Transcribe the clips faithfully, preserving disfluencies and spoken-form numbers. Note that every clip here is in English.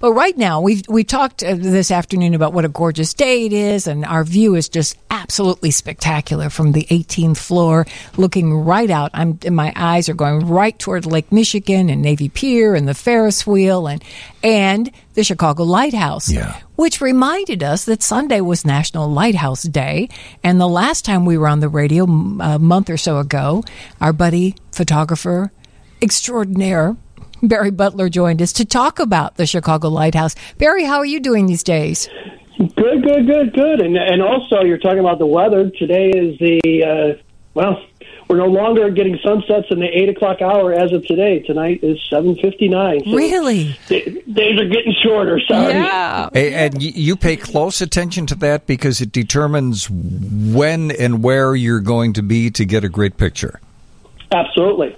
But right now, we've we talked this afternoon about what a gorgeous day it is, and our view is just absolutely spectacular from the eighteenth floor, looking right out. I'm my eyes are going right toward Lake Michigan and Navy Pier and the Ferris wheel and and the Chicago Lighthouse, yeah. which reminded us that Sunday was National Lighthouse Day. And the last time we were on the radio a month or so ago, our buddy photographer extraordinaire, Barry Butler, joined us to talk about the Chicago Lighthouse. Barry, how are you doing these days? Good, good, good, good. And and also, you're talking about the weather. Today is the, uh, well, we're no longer getting sunsets in the eight o'clock hour as of today. Tonight is seven fifty-nine. So really? Th- days are getting shorter, sorry. Yeah. And you pay close attention to that because it determines when and where you're going to be to get a great picture. Absolutely.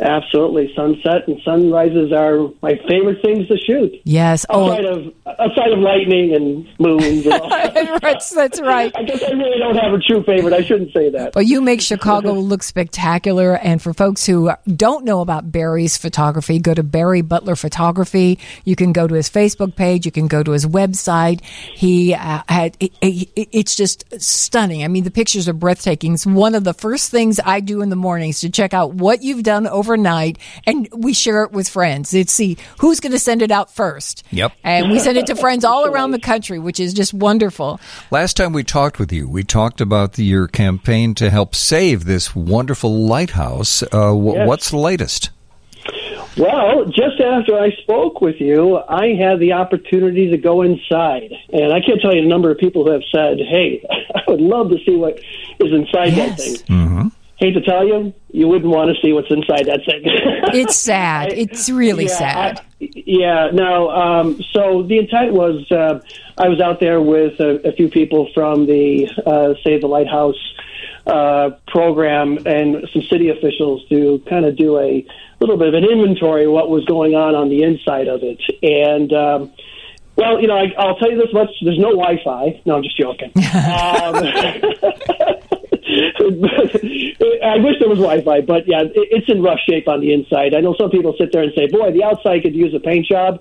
Absolutely. Sunset and sunrises are my favorite things to shoot. Yes. Oh. Outside of, outside of lightning and moons and all that. That's, that's right. I guess I really don't have a true favorite. I shouldn't say that. But you make Chicago look spectacular. And for folks who don't know about Barry's photography, go to Barry Butler Photography. You can go to his Facebook page. You can go to his website. He uh, had it, it, it's just stunning. I mean, the pictures are breathtaking. It's one of the first things I do in the mornings to check out what you've done over overnight, and we share it with friends. It's see who's going to send it out first. Yep. And we send it to friends all around the country, which is just wonderful. Last time we talked with you, we talked about the, your campaign to help save this wonderful lighthouse. Uh, w- yes. What's the latest? Well, just after I spoke with you, I had the opportunity to go inside. And I can't tell you the number of people who have said, hey, I would love to see what is inside yes. that thing. Mm-hmm. Hate to tell you, you wouldn't want to see what's inside that thing. It's sad. It's really yeah, sad. I, yeah. No. Um, so the intent was, uh, I was out there with a, a few people from the uh, Save the Lighthouse uh, program and some city officials to kind of do a little bit of an inventory of what was going on on the inside of it. And um, well, you know, I, I'll tell you this much: there's no Wi-Fi. No, I'm just joking. um, I wish there was Wi-Fi, but yeah, it's in rough shape on the inside. I know some people sit there and say, boy, the outside could use a paint job.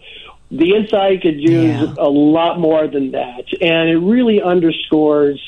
The inside could use yeah. a lot more than that. And it really underscores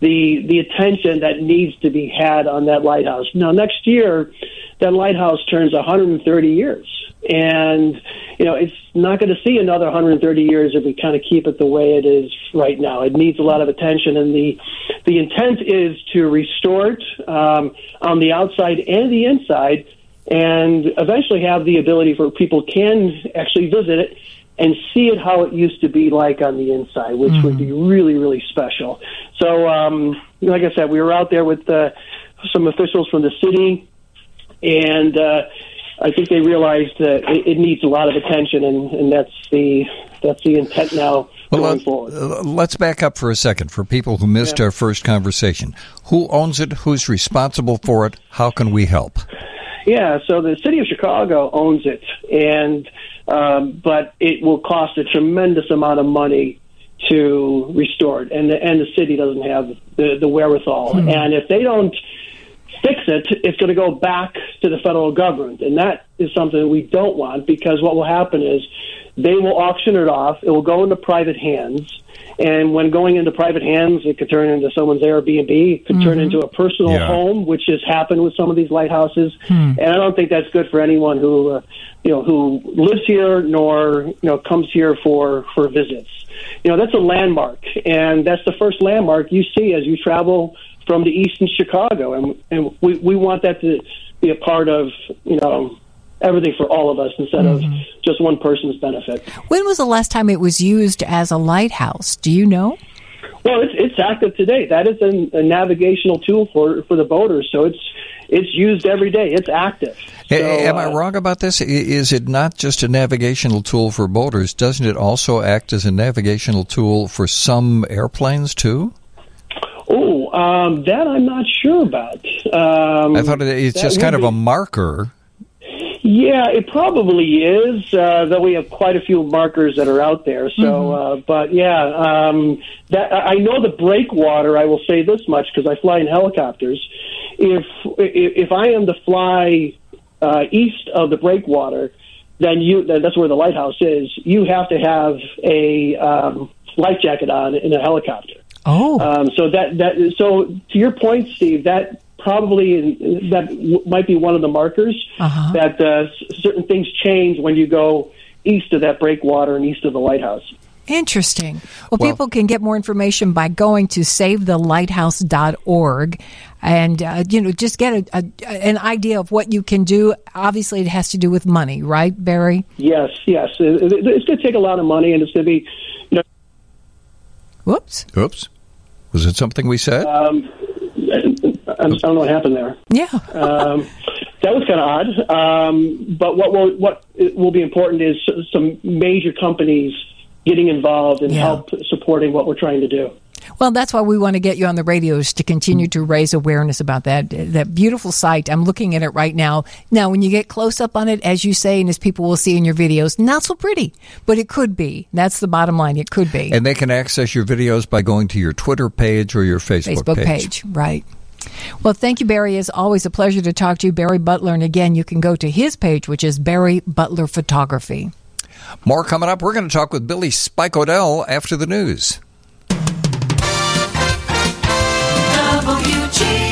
the the attention that needs to be had on that lighthouse. Now, next year, that lighthouse turns one hundred thirty years. And, you know, it's not going to see another one hundred thirty years if we kind of keep it the way it is right now. It needs a lot of attention, and the the intent is to restore it um, on the outside and the inside, and eventually have the ability for people can actually visit it and see it how it used to be like on the inside, which mm-hmm. would be really, really special. So, um, like I said, we were out there with uh, some officials from the city, and uh, I think they realized that it needs a lot of attention, and, and that's the that's the intent now well, going forward. Let's back up for a second for people who missed yeah. our first conversation. Who owns it? Who's responsible for it? How can we help? Yeah, so the city of Chicago owns it, and um, but it will cost a tremendous amount of money to restore it, and the, and the city doesn't have the, the wherewithal. Hmm. And if they don't fix it, it's going to go back to the federal government, and that is something we don't want, because what will happen is they will auction it off, it will go into private hands, and when going into private hands, it could turn into someone's Airbnb, it could mm-hmm. turn into a personal yeah. home, which has happened with some of these lighthouses, hmm. and I don't think that's good for anyone who uh, you know who lives here, nor you know comes here for, for visits. You know, that's a landmark, and that's the first landmark you see as you travel from the eastern Chicago, and and we, we want that to be a part of, you know, everything for all of us instead mm-hmm. of just one person's benefit. When was the last time it was used as a lighthouse? Do you know? Well, it's, it's active today. That is a, a navigational tool for, for the boaters, so it's it's used every day. It's active. So, Am I uh, wrong about this? Is it not just a navigational tool for boaters? Doesn't it also act as a navigational tool for some airplanes, too? Oh, um, that I'm not sure about. Um, I thought it, it's just kind be, of a marker. Yeah, it probably is, uh, though we have quite a few markers that are out there. So, mm-hmm. uh, But, yeah, um, that, I know the breakwater, I will say this much, because I fly in helicopters. If, if I am to fly uh, east of the breakwater, then you that's where the lighthouse is. You have to have a um, life jacket on in a helicopter. Oh, um, so that that so to your point, Steve, that probably that w- might be one of the markers uh-huh. that uh, certain things change when you go east of that breakwater and east of the lighthouse. Interesting. Well, well, people can get more information by going to save the lighthouse dot org and, uh, you know, just get a, a, an idea of what you can do. Obviously, it has to do with money, right, Barry? Yes, yes. It, it, it's going to take a lot of money, and it's going to be, you know... Whoops. Oops. Was it something we said? Um, I don't know what happened there. Yeah. um, that was kind of odd. Um, but what will, what will be important is some major companies... getting involved and yeah. help supporting what we're trying to do. Well, that's why we want to get you on the radios to continue to raise awareness about that that beautiful site. I'm looking at it right now. Now, when you get close up on it, as you say, and as people will see in your videos, not so pretty, but it could be. That's the bottom line. It could be. And they can access your videos by going to your Twitter page or your Facebook, Facebook page. page. Right. Well, thank you, Barry. It's always a pleasure to talk to you, Barry Butler. And again, you can go to his page, which is Barry Butler Photography. More coming up. We're going to talk with Billy Spike O'Dell after the news. W G